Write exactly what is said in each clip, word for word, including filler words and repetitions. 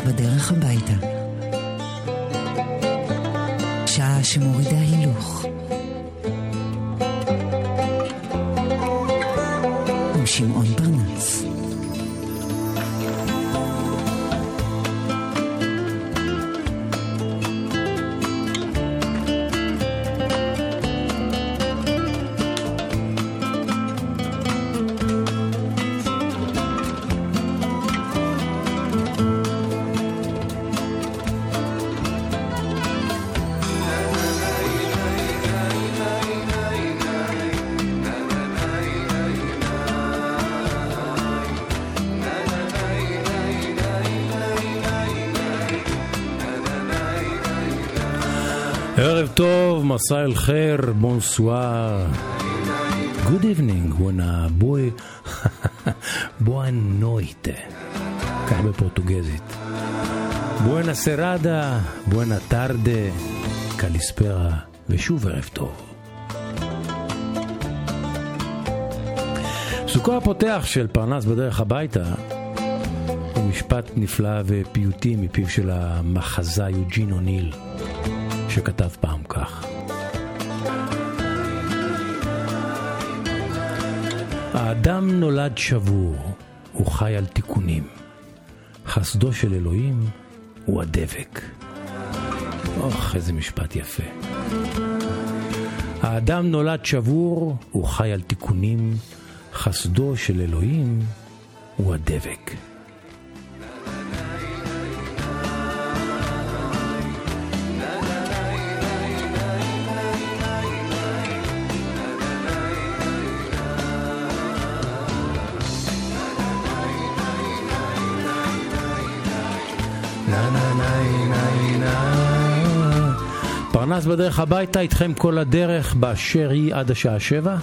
פרנס בדרך הביתה. שעה שמורידה הילוך. עם שמעון פרנס. טוב, מסע אל חיר, בונסואר, גוד איבנינג, בונה בוי, בואה נויטה, כך בפורטוגזית, בואנה סרדה, בואנה טרדה, קליספרה, ושוב ערב טוב. פסוקו הפותח של פרנס בדרך הביתה הוא משפט נפלא ופיוטי מפיו של המחזה יוג'ין אוניל, שכתב פעם כך: האדם נולד שבור, הוא חי על תיקונים. חסדו של אלוהים הוא הדבק. אוח, איזה משפט יפה. האדם נולד שבור, הוא חי על תיקונים. חסדו של אלוהים הוא הדבק. פרנס בדרך הביתה, איתכם כל הדרך באשר היא עד השעה שבע.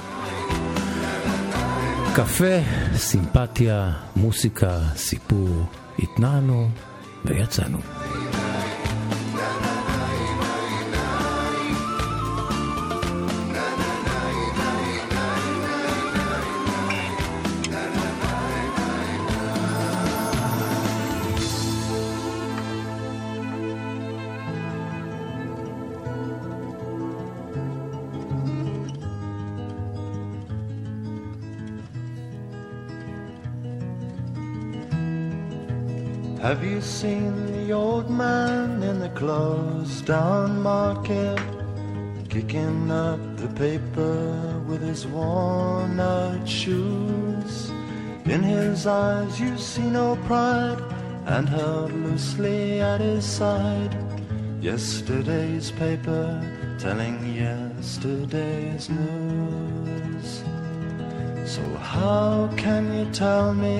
קפה, סימפתיה, מוסיקה, סיפור, התנענו ויצאנו. Have you seen the old man in the closed-down market kicking up the paper with his worn-out shoes? In his eyes you see no pride, and held loosely at his side, yesterday's paper telling yesterday's news. So how can you tell me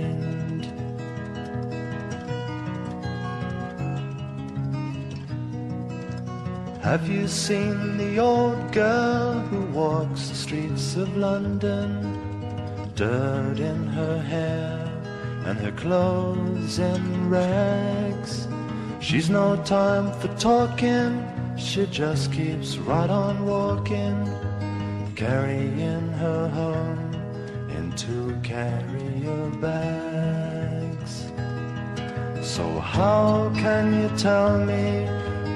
Have you seen the old girl who walks the streets of London? Dirt in her hair and her clothes in rags. She's no time for talking, she just keeps right on walking, carrying her home in two carrier bags. So how can you tell me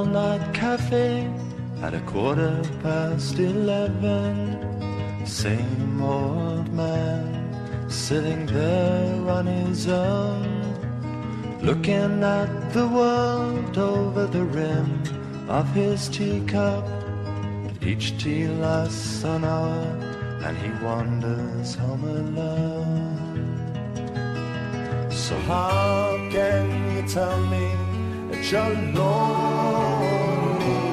All-night cafe at a quarter past eleven. Same old man sitting there on his own, looking at the world over the rim of his teacup. Each tea lasts an hour, and he wanders home alone. So how can you tell me that you're lonely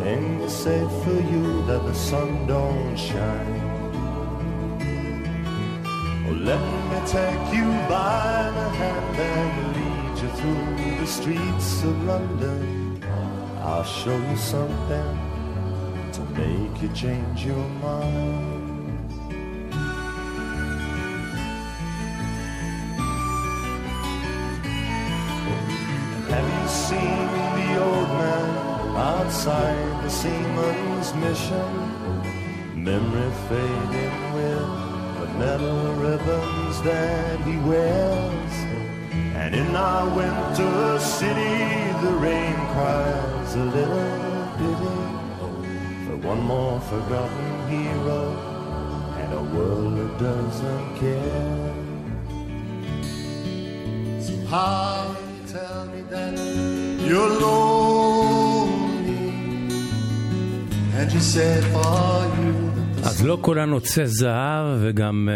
when you say for you that the sun don't shine? Oh, let me take you by the hand and lead you through the streets of London. I'll show you something to make you change your mind. Have you seen the old man outside the seaman's mission? Memory fading with the metal ribbons that he wears. And in our winter city the rain cries a little pity. One more forgotten hero and a world that doesn't care. So how you tell me that you're lonely and you said for you. אז לא כולנו עושה זהב וגם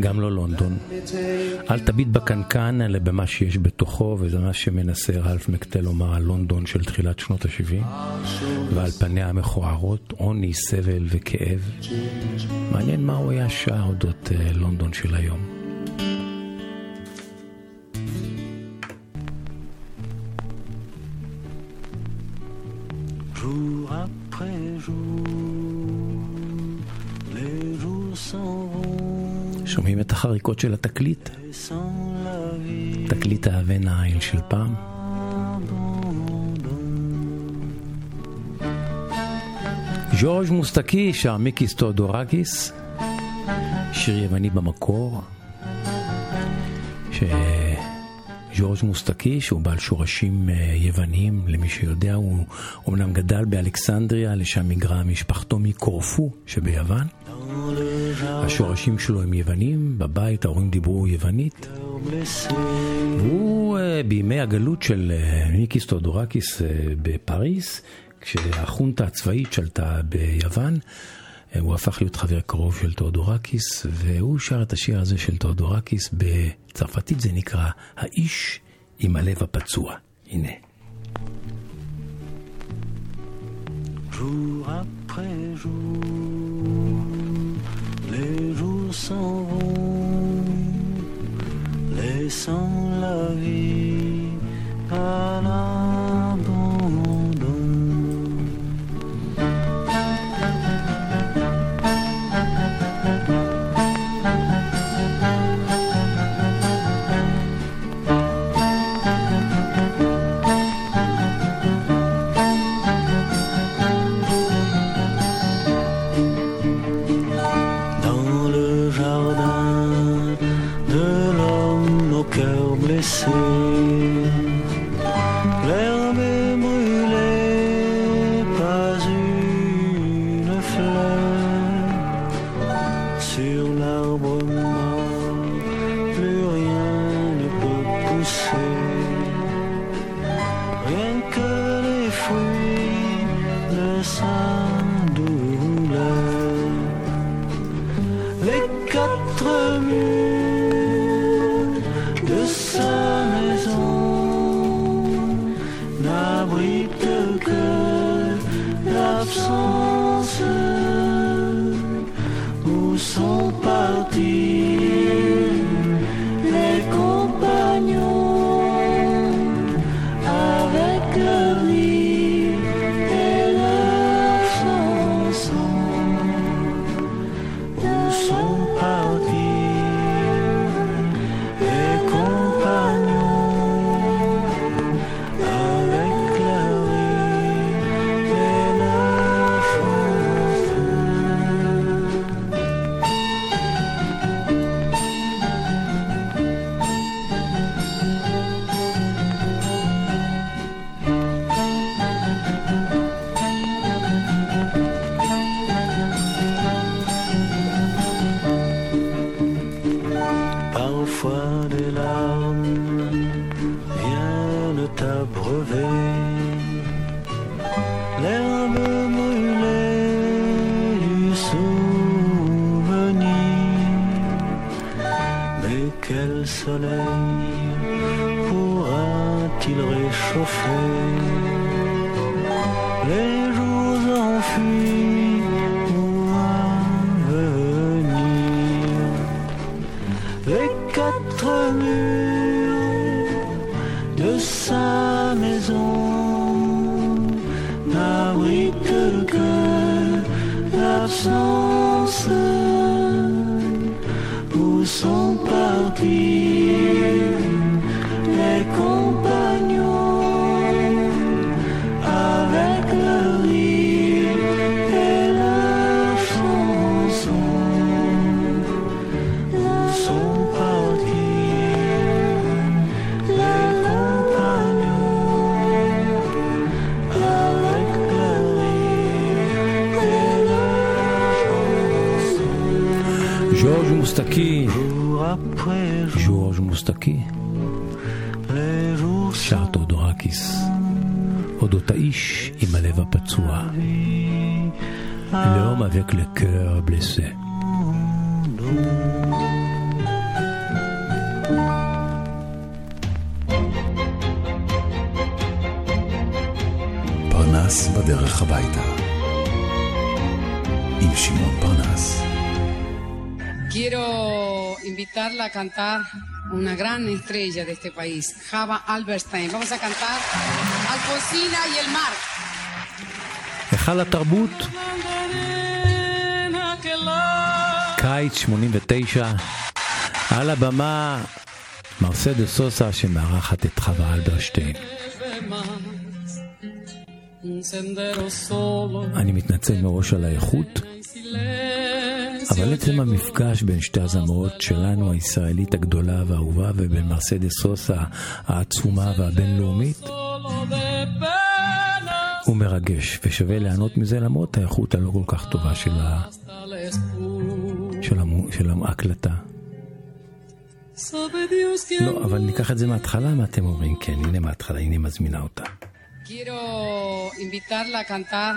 גם לא לונדון. אל תביט בקנקן אלא במה שיש בתוכו, וזה מה שמנסה רלף מקטל לומר על לונדון של תחילת שנות ה-שבעים ועל פניה המכוערות, עוני, סבל וכאב. מעניין מה הוא היה שר אודות לונדון של היום. Jour après jour les jours sont שומעים את החריקות של התקליט, תקליט האבן העיל של פעם. ג'ורג' מוסטקי שר מיקיס תיאודורקיס, שיר יווני במקור, שג'ורג' מוסטקי, שהוא בעל שורשים יווניים, למי שיודע, הוא אומנם גדל באלכסנדריה, לשם הגרה משפחתו מקורפו שביוון. השורשים שלו הם יוונים, בבית ההורים דיברו יוונית, והוא בימי הגלות של מיקיס תיאודורקיס בפריס, כשהחונטה הצבאית שלטה ביוון, הוא הפך להיות חבר קרוב של תיאודורקיס, והוא שר את השיר הזה של תיאודורקיס. בצרפתית זה נקרא האיש עם הלב הפצוע. הנה jour après jour les jours s'en vont laissant la vie à l'abandon fait, les jours enfuis ou à venir, les quatre murs de sa maison n'abritent que l'absence où sont partis les compagnons. ג'ורג' מוסטקי, ג'ורג' מוסטקי, שר תאודורקיס, אודות האיש עם הלב הפצוע, לאום אבק לקר בלסה. פרנס בדרך הביתה, עם שמעון פרנס. Quiero invitarla a cantar una gran estrella de este país, Hava Alberstein. Vamos a cantar Alfonsina y el mar. החל התרבות. קיץ שמונים ותשע. על הבמה מרסדס סוסה שמארחת את חווה אלברשטיין. אני מתנצל מראש על האיכות. אבל עצם המפגש בין שתי הזמרות שלנו, הישראלית הגדולה והאהובה, ובין מרסדס סוסה העצומה והבינלאומית, הוא מרגש ושווה ליהנות מזה למרות האיכות הלא כל כך טובה של ה... של, המו... של ההקלטה. לא, אבל ניקח את זה מההתחלה, מה אתם אומרים? כן, הנה מההתחלה, הנה מזמינה אותה. Quiero invitarla a cantar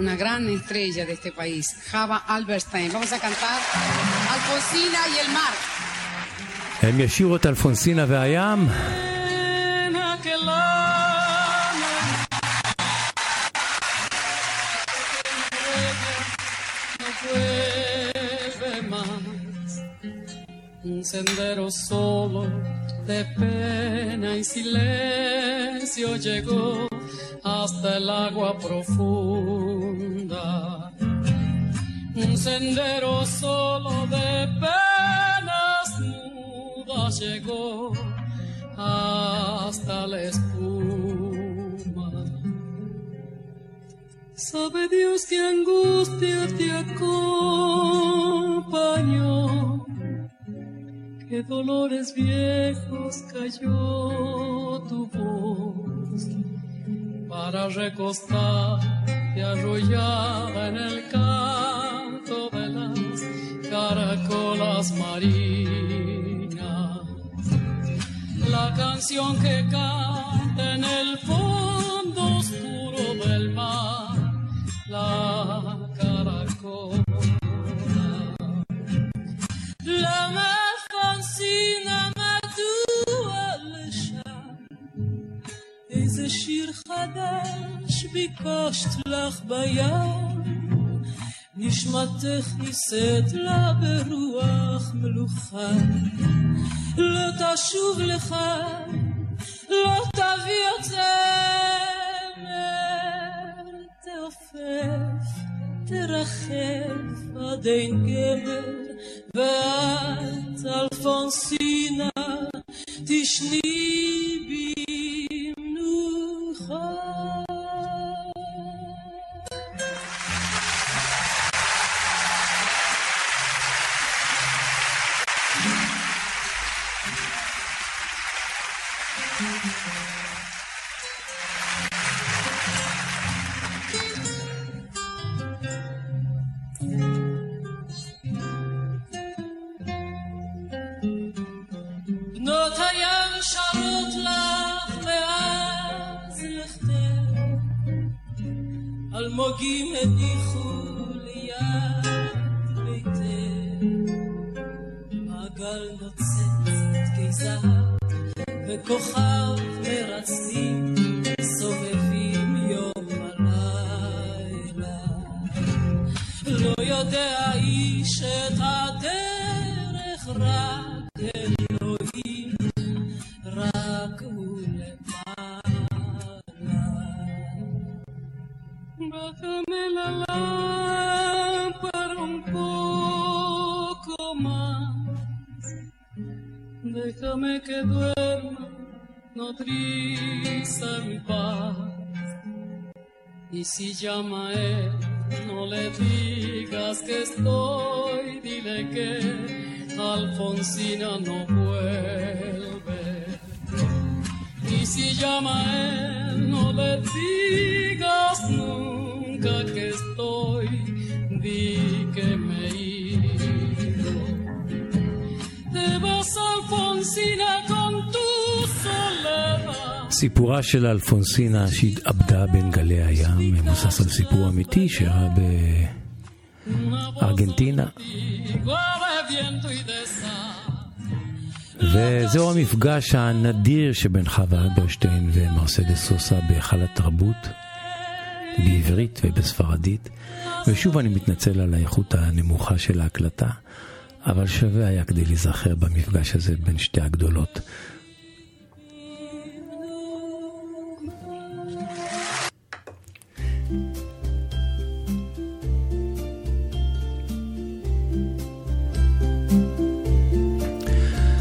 una gran estrella de este país, Hava Alberstein. Vamos a cantar Alfonsina y el mar. הם ישירו את אלפונסינה והים. Un sendero solo de pena y silencio llegó hasta el agua profunda. Un sendero solo de penas mudas llegó hasta la espuma. Sabe Dios qué angustia te acompañó, qué dolores viejos cayó tu voz para recostarte arrullada en el canto de las caracolas marinas. La canción que canta en el fondo oscuro del mar, la caracola. La más fancina איזה שיר חדש ביקשת לך בים, נשמתך נישאת לה ברוח מלוכה. לא תשוב לך, לא תביא את זמר, תעופף, תרחף עד אין גמר, ואת אלפונסינה תשני אלמוגים הניחו ליד ביתך, מעגל נוצץ כזהב וכוכב מרצים. האיש את הדרך רק אלוהים, רק הוא למעלה. Bájame la lámpara un poco más, déjame que duerma, no triza mi paz. Y si llama él, no le digas que estoy, dile que Alfonsina no vuelve. Y si llama él, no le digas nunca que estoy, di que me he ido. Te vas Alfonsina con tu soledad. סיפורה של אלפונסינה שהתאבדה בין גלי הים מבוסס על סיפור אמיתי שהיה בארגנטינה, וזהו המפגש הנדיר שבין חווה אלברשטיין ומרסדס סוסה בהיכל התרבות בעברית ובספרדית. ושוב אני מתנצל על האיכות הנמוכה של ההקלטה, אבל שווה היה כדי להיזכר במפגש הזה בין שתי הגדולות.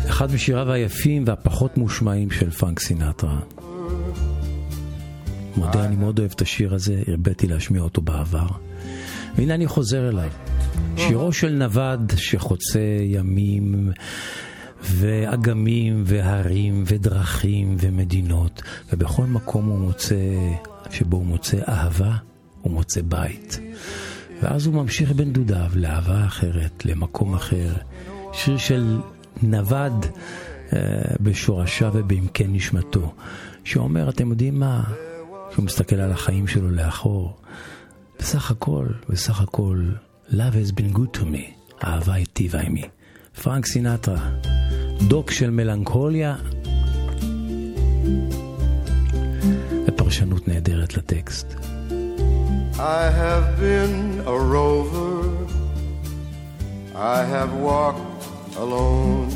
אחד משיריו היפים והפחות מושמעים של פרנק סינטרה. מודה, אני מאוד אוהב את השיר הזה, הרבתי להשמיע אותו בעבר, והנה אני חוזר אליו. שירו של נווד שחוצה ימים ואגמים והרים ודרכים ומדינות, ובכל מקום הוא מוצא, שבו הוא מוצא אהבה, הוא מוצא בית. ואז הוא ממשיך בן דודיו לאהבה אחרת, למקום אחר. שיר של נווד בשורשה ובעמקי נשמתו, שאומר, אתם יודעים מה, שהוא מסתכל על החיים שלו לאחור, בסך הכל, בסך הכל, love has been good to me, אהבה היטיבה עימי. פרנק סינטרה, דוק של מלנכוליה, ופרשנות נהדרת לטקסט. I have been a rover, I have walked alone,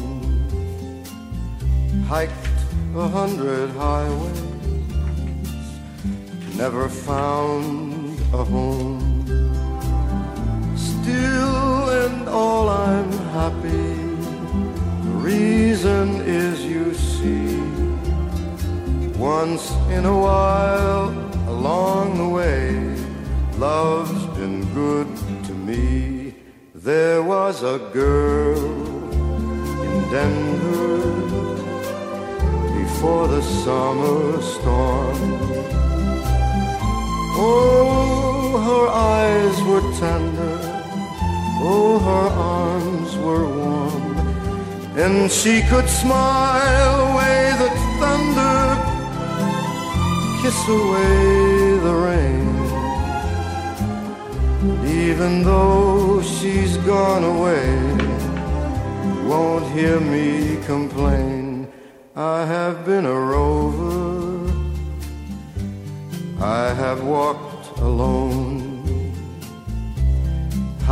hiked a hundred highways, never found a home. Still and all I'm happy, the reason is you see, once in a while along the way, love's been good to me. There was a girl Denver before the summer storm. Oh, her eyes were tender, oh, her arms were warm, and she could smile away the thunder, kiss away the rain. And even though she's gone away, won't hear me complain. I have been a rover, I have walked alone,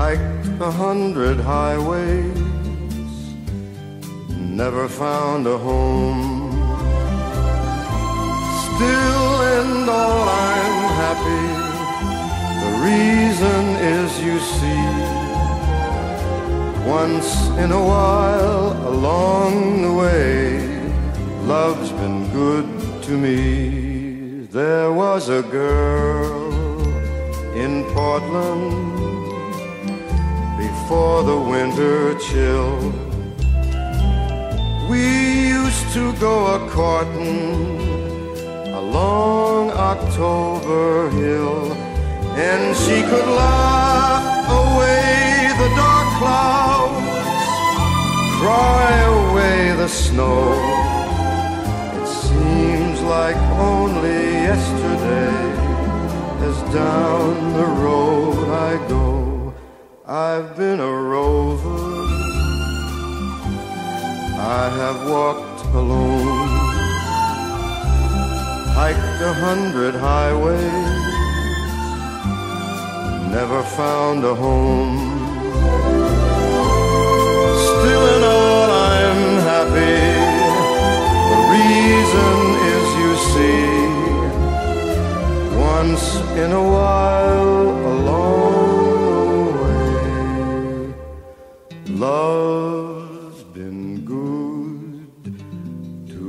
hiked a hundred highways, never found a home. Still and all I'm happy, the reason is you see, once in a while along the way, love's been good to me. There was a girl in Portland before the winter chill. We used to go a-courtin' along October Hill, and she could laugh away the dark clouds, cry away the snow. It seems like only yesterday, as down the road I go, I've been a rover, I have walked alone, hiked a hundred highways, never found a home. Love's been good to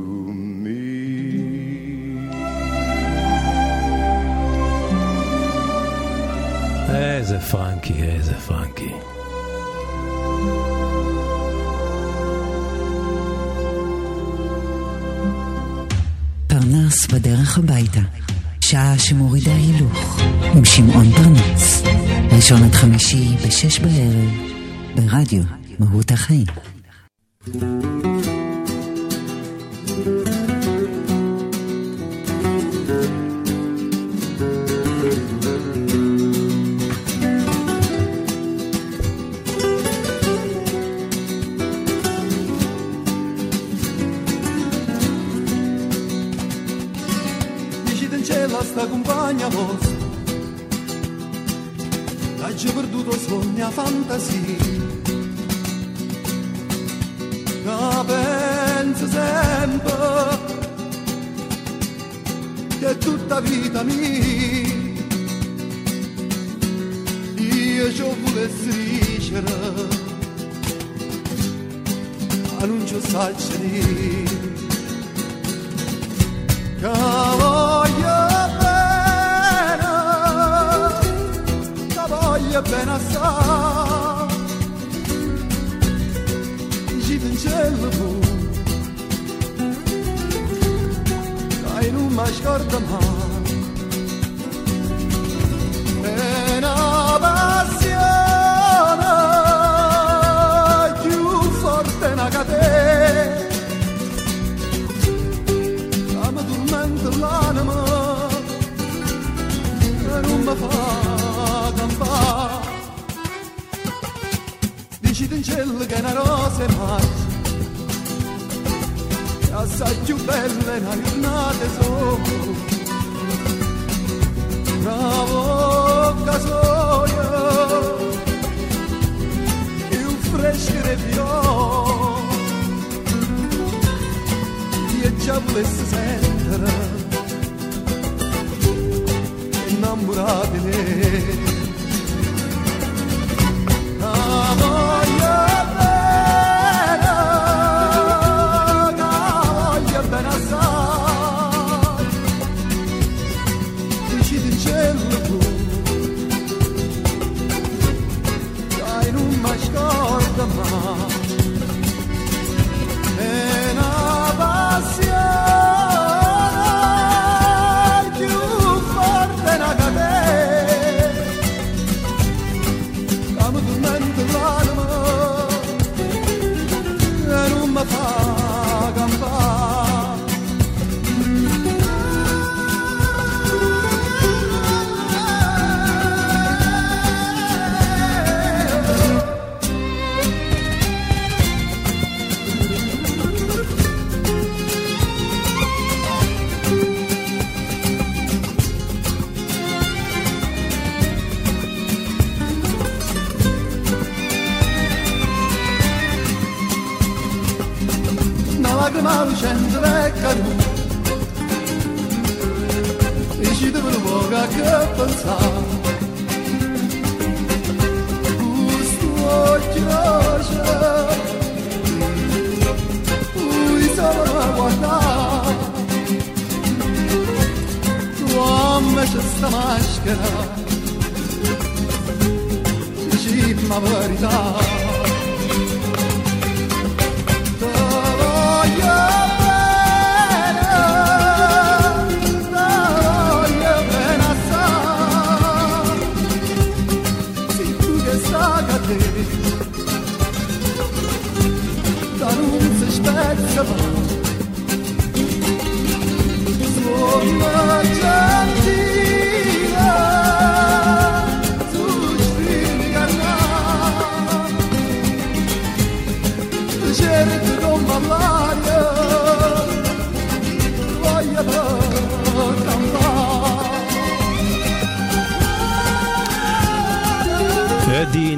me. איזה פרנקי, איזה פרנקי. פרנס בדרך הביתה, שעה שמורידה הילוך, עם שמעון פרנס, ראשון עד חמישי בשש בערב, ברדיו מהות החיים.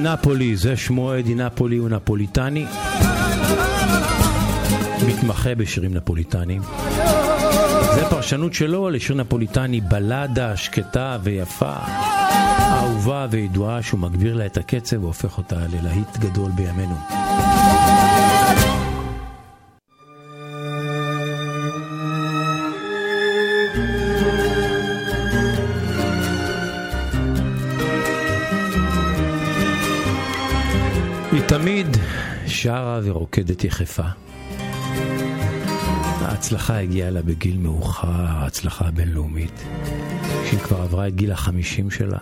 נפולי, זה שמו אדי נפולי, הוא נפוליטני, מתמחה בשירים נפוליטניים. זה פרשנות שלו על השיר נפוליטני, בלדה שקטה ויפה, אהובה וידועה, שהוא מגביר לה את הקצב והופך אותה ללהיט גדול בימינו. היא תמיד שרה ורוקדת יחפה. ההצלחה הגיעה לה בגיל מאוחר, ההצלחה הבינלאומית, כשהיא כבר עברה את גיל החמישים שלה.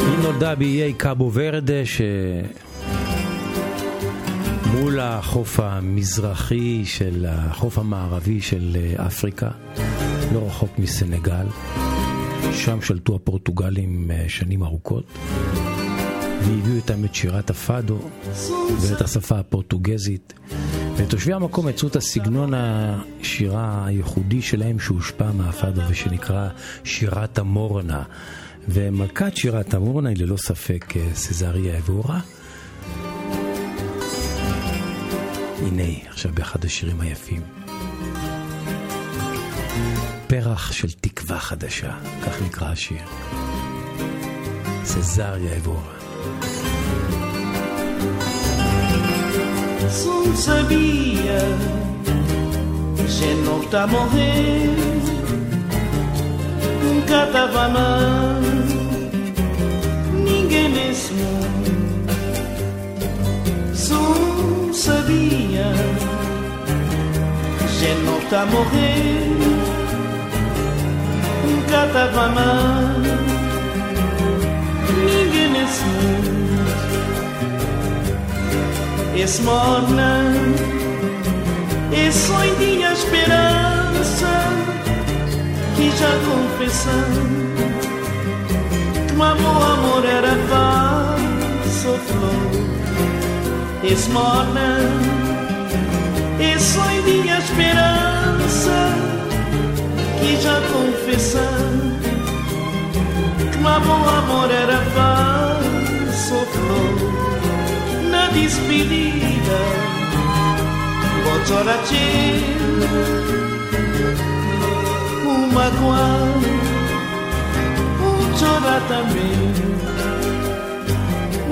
היא נולדה באיי קאבו ורדה, שמול החוף המזרחי, של החוף המערבי של אפריקה, לא רחוק מסנגל. שם שלטו הפורטוגלים שנים ארוכות, והביאו איתם את שירת הפאדו ואת השפה הפורטוגזית. ותושבי המקום יצרו את הסגנון השירה הייחודי שלהם שהושפע מהפאדו ושנקרא שירת המורנה. ומלכת שירת המורנה היא ללא ספק סזריה אבורה. הנה, עכשיו באחד השירים היפים. פרח של תקווה חדשה, כך נקרא השיר. סזריה אבורה. Não sabia que não está a morrer. Nunca estava mal ninguém nesse mundo. Não sabia que não está a morrer. Nunca estava mal ninguém nesse mundo. Es morna, es sonhinha a esperança que já confessamos. Tu amor, amor era falso flor. Es morna, es sonhinha a esperança que já confessamos. Tu amor, amor era falso flor. Na despedida vou chorar-te um magoar, vou chorar também.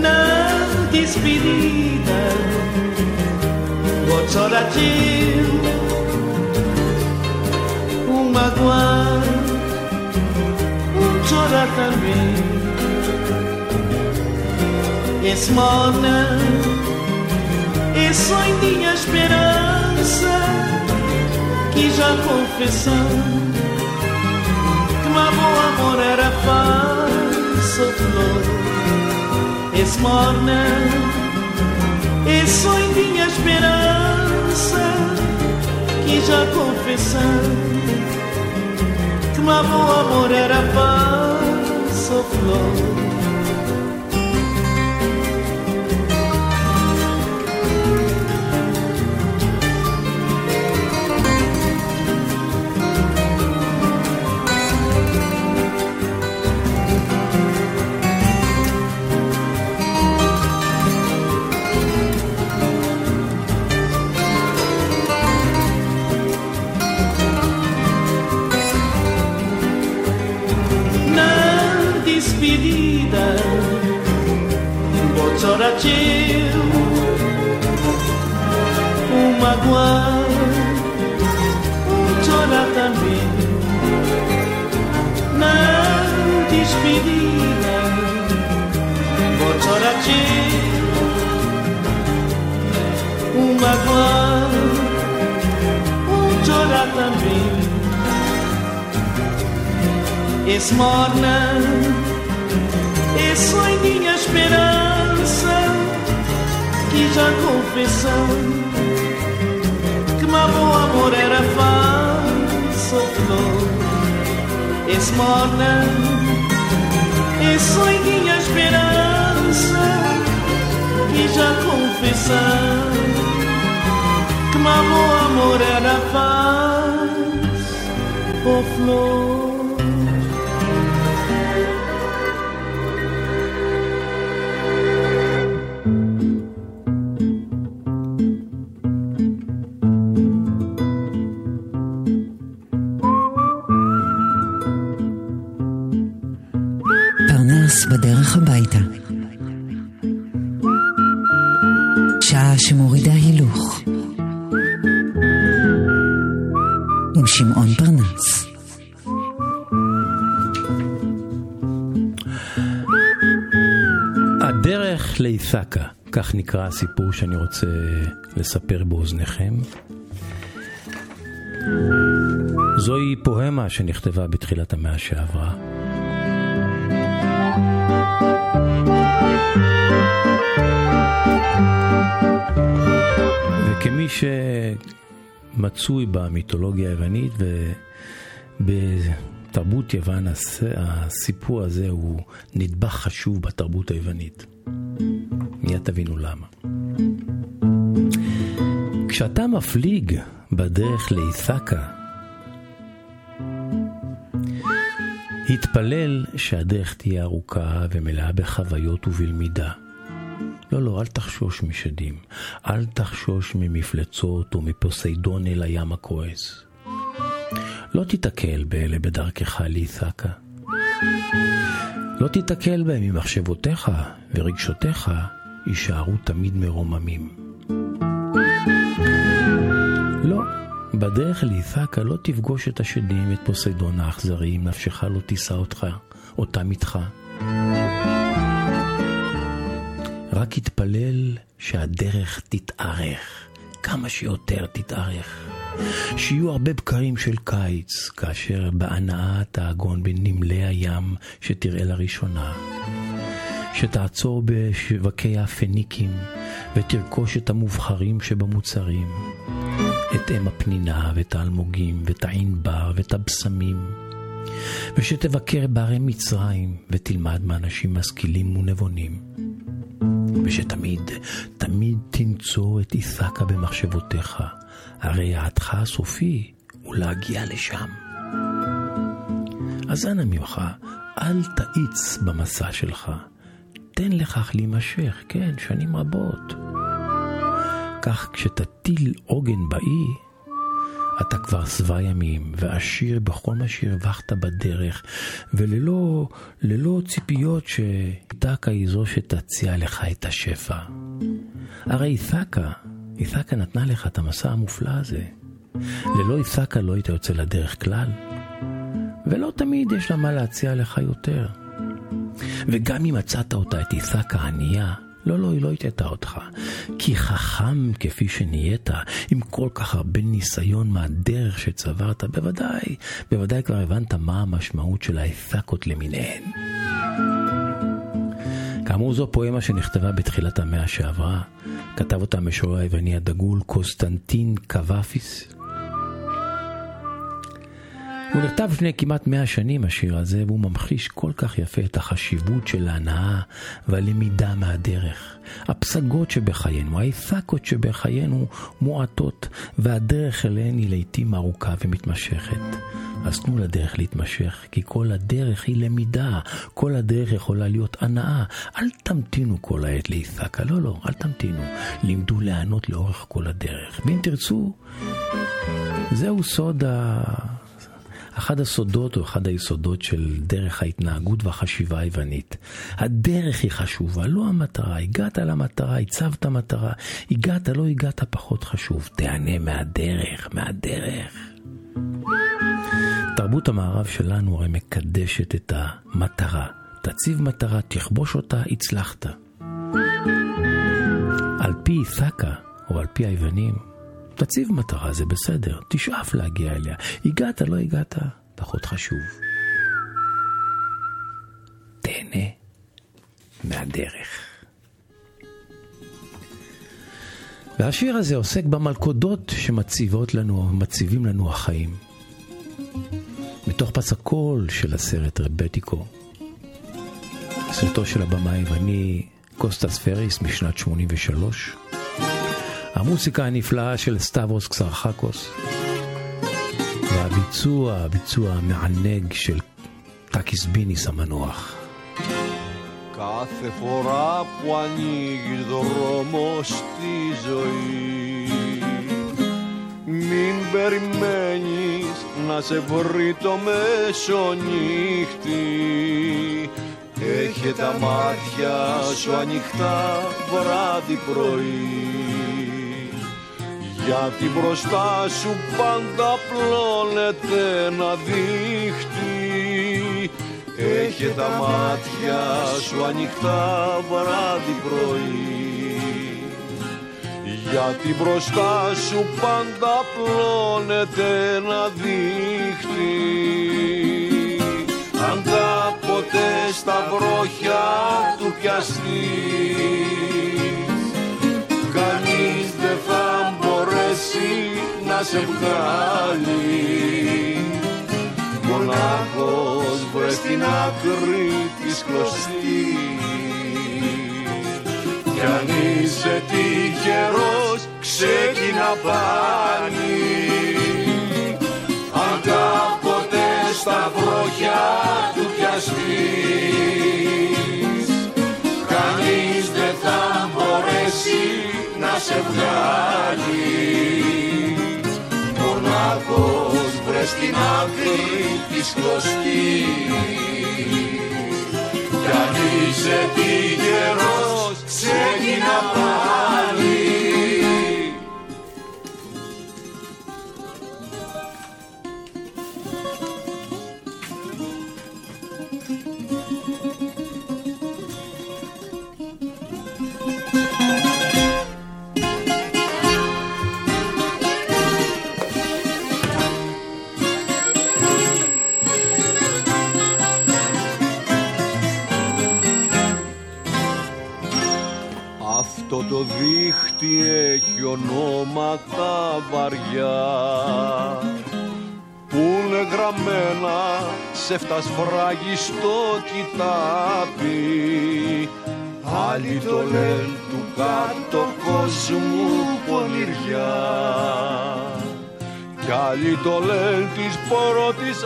Na despedida vou chorar-te um magoar, vou chorar também. Es morna, es sonhinha esperança que já confessamos que um bom amor era falsa flor. Es morna, es sonhinha esperança que já confessamos que um bom amor era falsa flor. שמורידה הילוך. עם שמעון פרנס. הדרך לאית'קה, כך נקרא הסיפור שאני רוצה לספר באוזניכם. זוהי פואמה שנכתבה בתחילת המאה שעברה. וכמי שמצוי במיתולוגיה היוונית ובתרבות יוון, הסיפור הזה הוא נדבך חשוב בתרבות היוונית. מיד תבינו למה. כשאתה מפליג בדרך לאית'קה, התפלל שהדרך תהיה ארוכה ומלאה בחוויות ובלמידה. לא, לא, אל תחשוש משדים, אל תחשוש ממפלצות ומפוסידון אל הים הכועס. לא תתקל באלה בדרכך לאית'קה. לא תתקל בהם, אם מחשבותיך ורגשותיך יישארו תמיד מרוממים. לא, בדרך לאית'קה לא תפגוש את השדים, את פוסידון האכזרי, אם נפשך לא תישא אותך, אותם איתך. רק התפלל שהדרך תתארך, כמה שיותר תתארך. שיהיו הרבה בקרים של קיץ, כאשר בהנאה תעגון בנמלי הים שתראה לראשונה. שתעצור בשווקי הפניקים ותרכוש את המובחרים שבמוצרים, את אם הפנינה ואת האלמוגים ואת הענבר ואת הבשמים, ושתבקר בערי מצרים ותלמד מאנשים משכילים ונבונים. ושתמיד, תמיד תמצוא את אית'קה במחשבותיך, הרי יעדך הסופי הוא להגיע לשם. אז אנא ממך, אל תאיץ במסע שלך, תן לכך להימשך, כן, שנים רבות. כך כשתטיל עוגן באי, אתה כבר שבע ימים ועשיר בכל מה שהרווחת בדרך, וללא ללא ציפיות שאית'קה היא זו שתציע לך את השפע. הרי אית'קה, אית'קה נתנה לך את המסע המופלא הזה. ללא אית'קה לא היית יוצא לדרך כלל, ולא תמיד יש לה מה להציע לך יותר. וגם אם מצאת אותה, את אית'קה ענייה, לא, לא, היא לא התאתה אותך, כי חכם כפי שנהיית, עם כל כך הרבה ניסיון מהדרך שצברת, בוודאי, בוודאי כבר הבנת מה המשמעות של האית'קות למיניהן. כאמור, זו פואמה שנכתבה בתחילת המאה שעברה, כתב אותה המשורר היווני הדגול קונסטנטין קוואפיס. הוא נכתב לפני כמעט מאה שנים השיר הזה, והוא ממחיש כל כך יפה את החשיבות של ההנאה והלמידה מהדרך. הפסגות שבחיינו, האית'קות שבחיינו מועטות, והדרך אליהן היא לעתים ארוכה ומתמשכת. אז תנו לדרך להתמשך, כי כל הדרך היא למידה, כל הדרך יכולה להיות הנאה. אל תמתינו כל העת לאית'קה, לא, לא, אל תמתינו. לימדו להנות לאורך כל הדרך. ואם תרצו, זהו סוד ה... אחד הסודות או אחד היסודות של דרך ההתנהגות והחשיבה היוונית. הדרך היא חשובה, לא המטרה. הגעת למטרה, הצבת מטרה, הגעת, לא הגעת, פחות חשוב. תענה מהדרך, מהדרך. תרבות המערב שלנו הרי מקדשת את המטרה. תציב מטרה, תכבוש אותה, הצלחת. על פי אית'קה או על פי היוונים, תציב מטרה, זה בסדר, תשאף להגיע אליה. הגעת, לא הגעת, פחות חשוב. תהנה מהדרך. והשיר הזה עוסק במלכודות שמציבות לנו, מציבים לנו החיים. מתוך פסקול של הסרט רבטיקו, סרטו של הבמאי היווני קוסטס פריס משנת שמונים ושלוש, המוסיקה הנפלאה של סטאברוס קסרחקוס, והביצוע, הביצוע המענג של טאקיס ביניס המנוח. κάθε φορά που ανοίγει δρόμο στη ζωή, μην περιμένεις να σε βρει το μεσονύχτη. Έχε τα μάτια σου ανοιχτά βράδυ πρωί. γιατί μπροστά σου πάντα πλώνεται να δείχνει. Έχε τα μάτια σου ανοιχτά βράδυ πρωί, γιατί μπροστά σου πάντα πλώνεται να δείχνει. Αν κάποτε στα βρόχια του πιαστείς, κανείς δεν θα μπορέσει να σε βγάλει. Μονάχος βρες στην άκρη της κλωστής, κι αν είσαι τυχερός ξεκίνα πάλι. Αν κάποτε στα βρόχια του πιαστείς, κανείς δεν θα μπορέσει να σε βγάλει. Μονάχος βρες την άκρη της κλωστής, κι αν είσαι τυχερός ξεκίνα πάλι. Αυτό το δίχτυ έχει ονόματα βαριά που είναι γραμμένα σε φτασφράγιστο κοιτάπι. Άλλοι το λένε του κάτω κόσμου πονηριά, κι άλλοι το λένε της πρώτης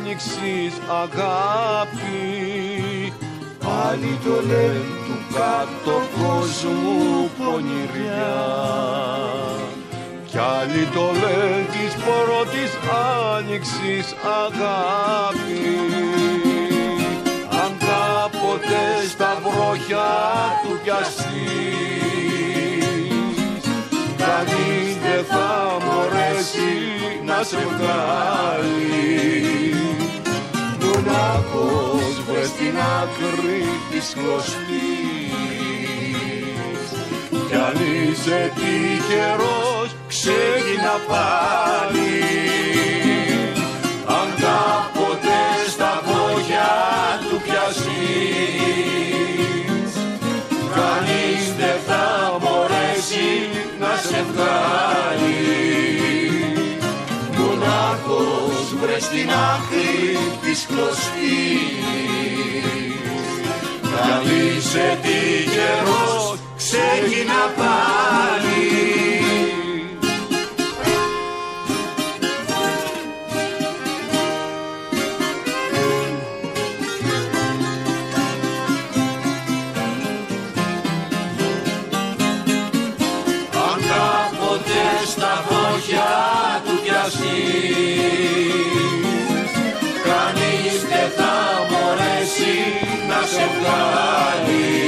άνοιξης αγάπη. Άλλοι το λένε του κάτω κόσμου πονηριά, κι άλλοι το λένε της πρώτης άνοιξης αγάπη. Αν κάποτε στα βρόχια του πιαστείς, κανείς δεν θα μπορέσει να σε βγάλει. Μονάχος βρες την άκρη της κλωστής, κι αν είσαι τυχερός ξεκίνα πάλι. Αν κάποτε στα πόδια του πιαστείς, κανείς δεν θα μπορέσει να σε βγάλει. Μονάχος βρες την άκρη της κλωστής, κι αν είσαι τυχερός ξεκίνα πάλι. Αν κάποτε στα βόχια του πιαστείς, κανείς δεν θα μπορέσει να σε βγάλει.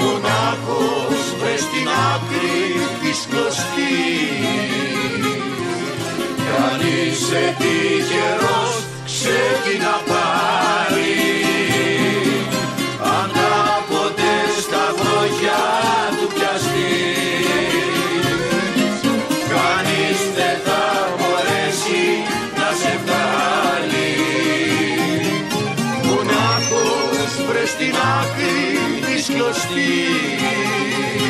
Μονάχος βρες την άκρη της κλωστής, κι αν είσαι τυχερός ξεκίνα πάλι. Αν κάποτε στα βρόχια του πιαστείς, δεν θα μπορέσει να σε βγάλει. Μονάχος βρες την άκρη της κλωστής,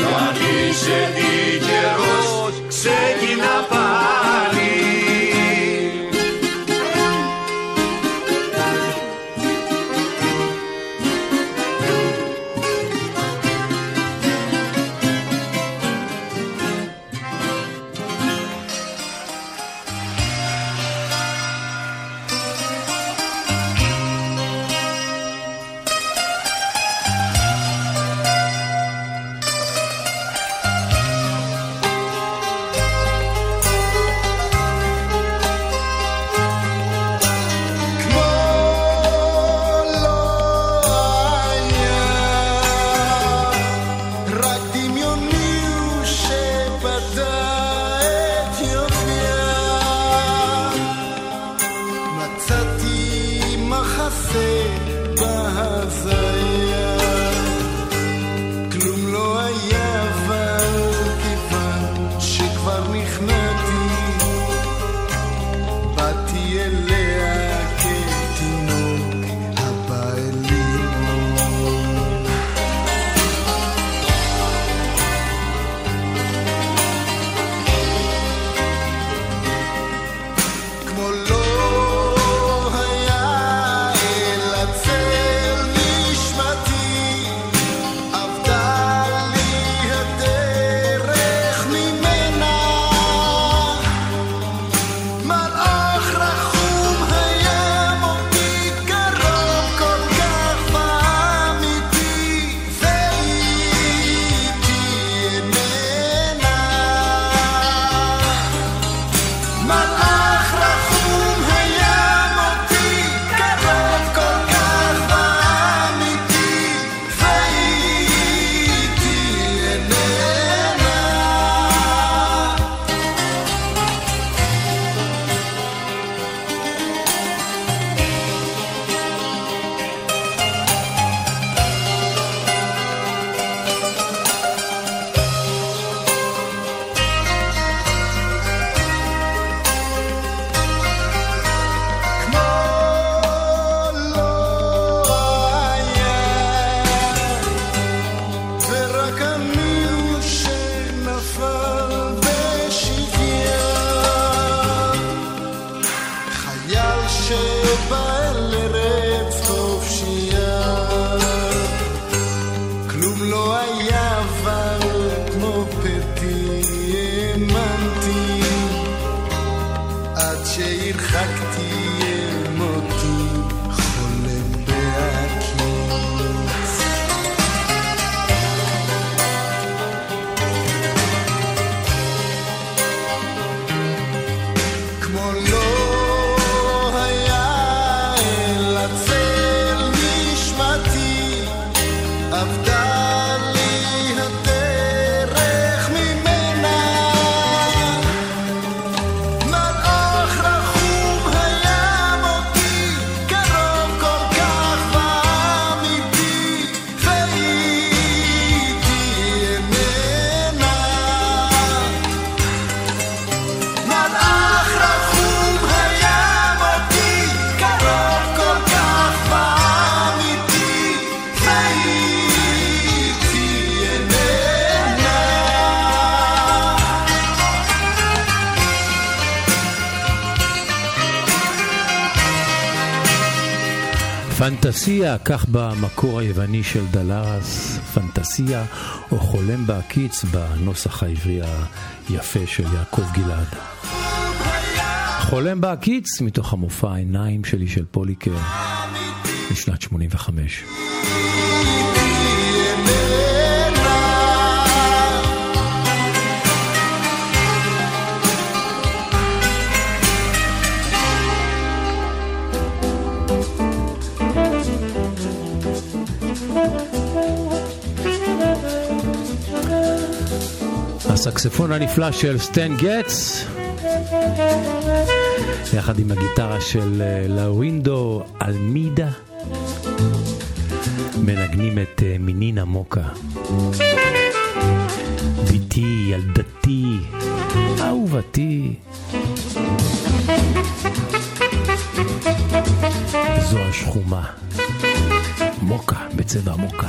κι αν είσαι τυχερός ξεκίνα πάλι. כלום לא היה עבר כמו פתי, האמנתי עד שהרחקתי אמותי חולם בהקיץ. כמו לא היה אלא צל נשמתי עבדה פנטסיה, כך במקור היווני של דלרס, פנטסיה או חולם בהקיץ בנוסח העברי היפה של יעקב גלעד. חולם בהקיץ מתוך המופע העיניים שלי של פוליקר בשנת שמונים וחמש. הסקספון הנפלא של סטן גץ יחד עם הגיטרה של לאורינדו אלמידה מנגנים את מינינה מוקה, ביתי, ילדתי, אהובתי, זו השחומה מוקה בצבע מוקה.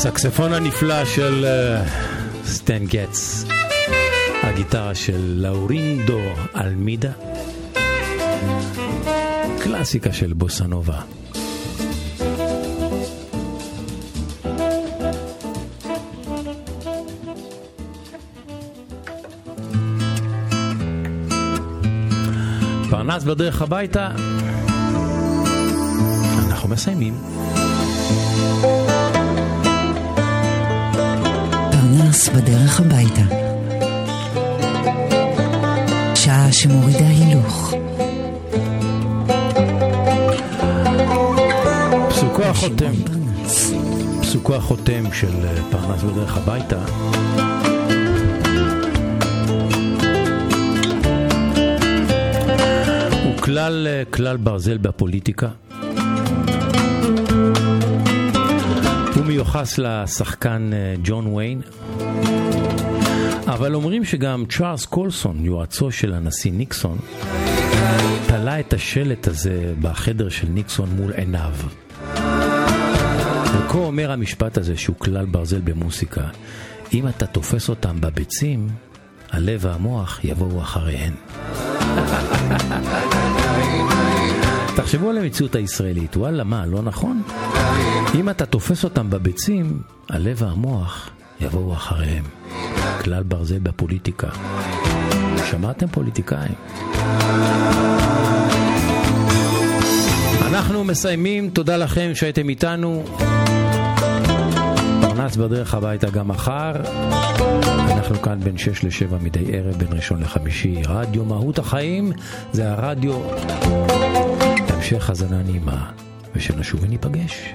הסקספון הנפלא של סטן גץ, הגיטרה של לאורינדו אלמידה, קלאסיקה של בוסנובה. פרנס בדרך הביתה, אנחנו מסיימים. פרנס בדרך הביתה, שעה שמורידה הילוך. פסוקו החותם, פסוקו החותם של פרנס בדרך הביתה, כלל, כלל ברזל בפוליטיקה. הוא מיוחס לשחקן ג'ון וויין, אבל אומרים שגם צ'ארלס קולסון, יועצו של הנשיא ניקסון, תלה את השלט הזה בחדר של ניקסון מול עיניו. וכה אומר המשפט הזה, שהוא כלל ברזל במוסיקה: אם אתה תופס אותם בביצים, הלב והמוח יבואו אחריהן. תחשבו על המציאות הישראלית, וואלה מה, לא נכון? אם אתה תופס אותם בביצים, הלב והמוח יבואו אחריהם. כלל ברזל בפוליטיקה. שמעתם פוליטיקאים? אנחנו מסיימים, תודה לכם שהייתם איתנו. פרנס בדרך הביתה גם מחר. אנחנו כאן בין שש לשבע מדי ערב, בין ראשון לחמישי. רדיו מהות החיים, זה הרדיו. תמשיך חזנה נעימה, ושנשוב וניפגש.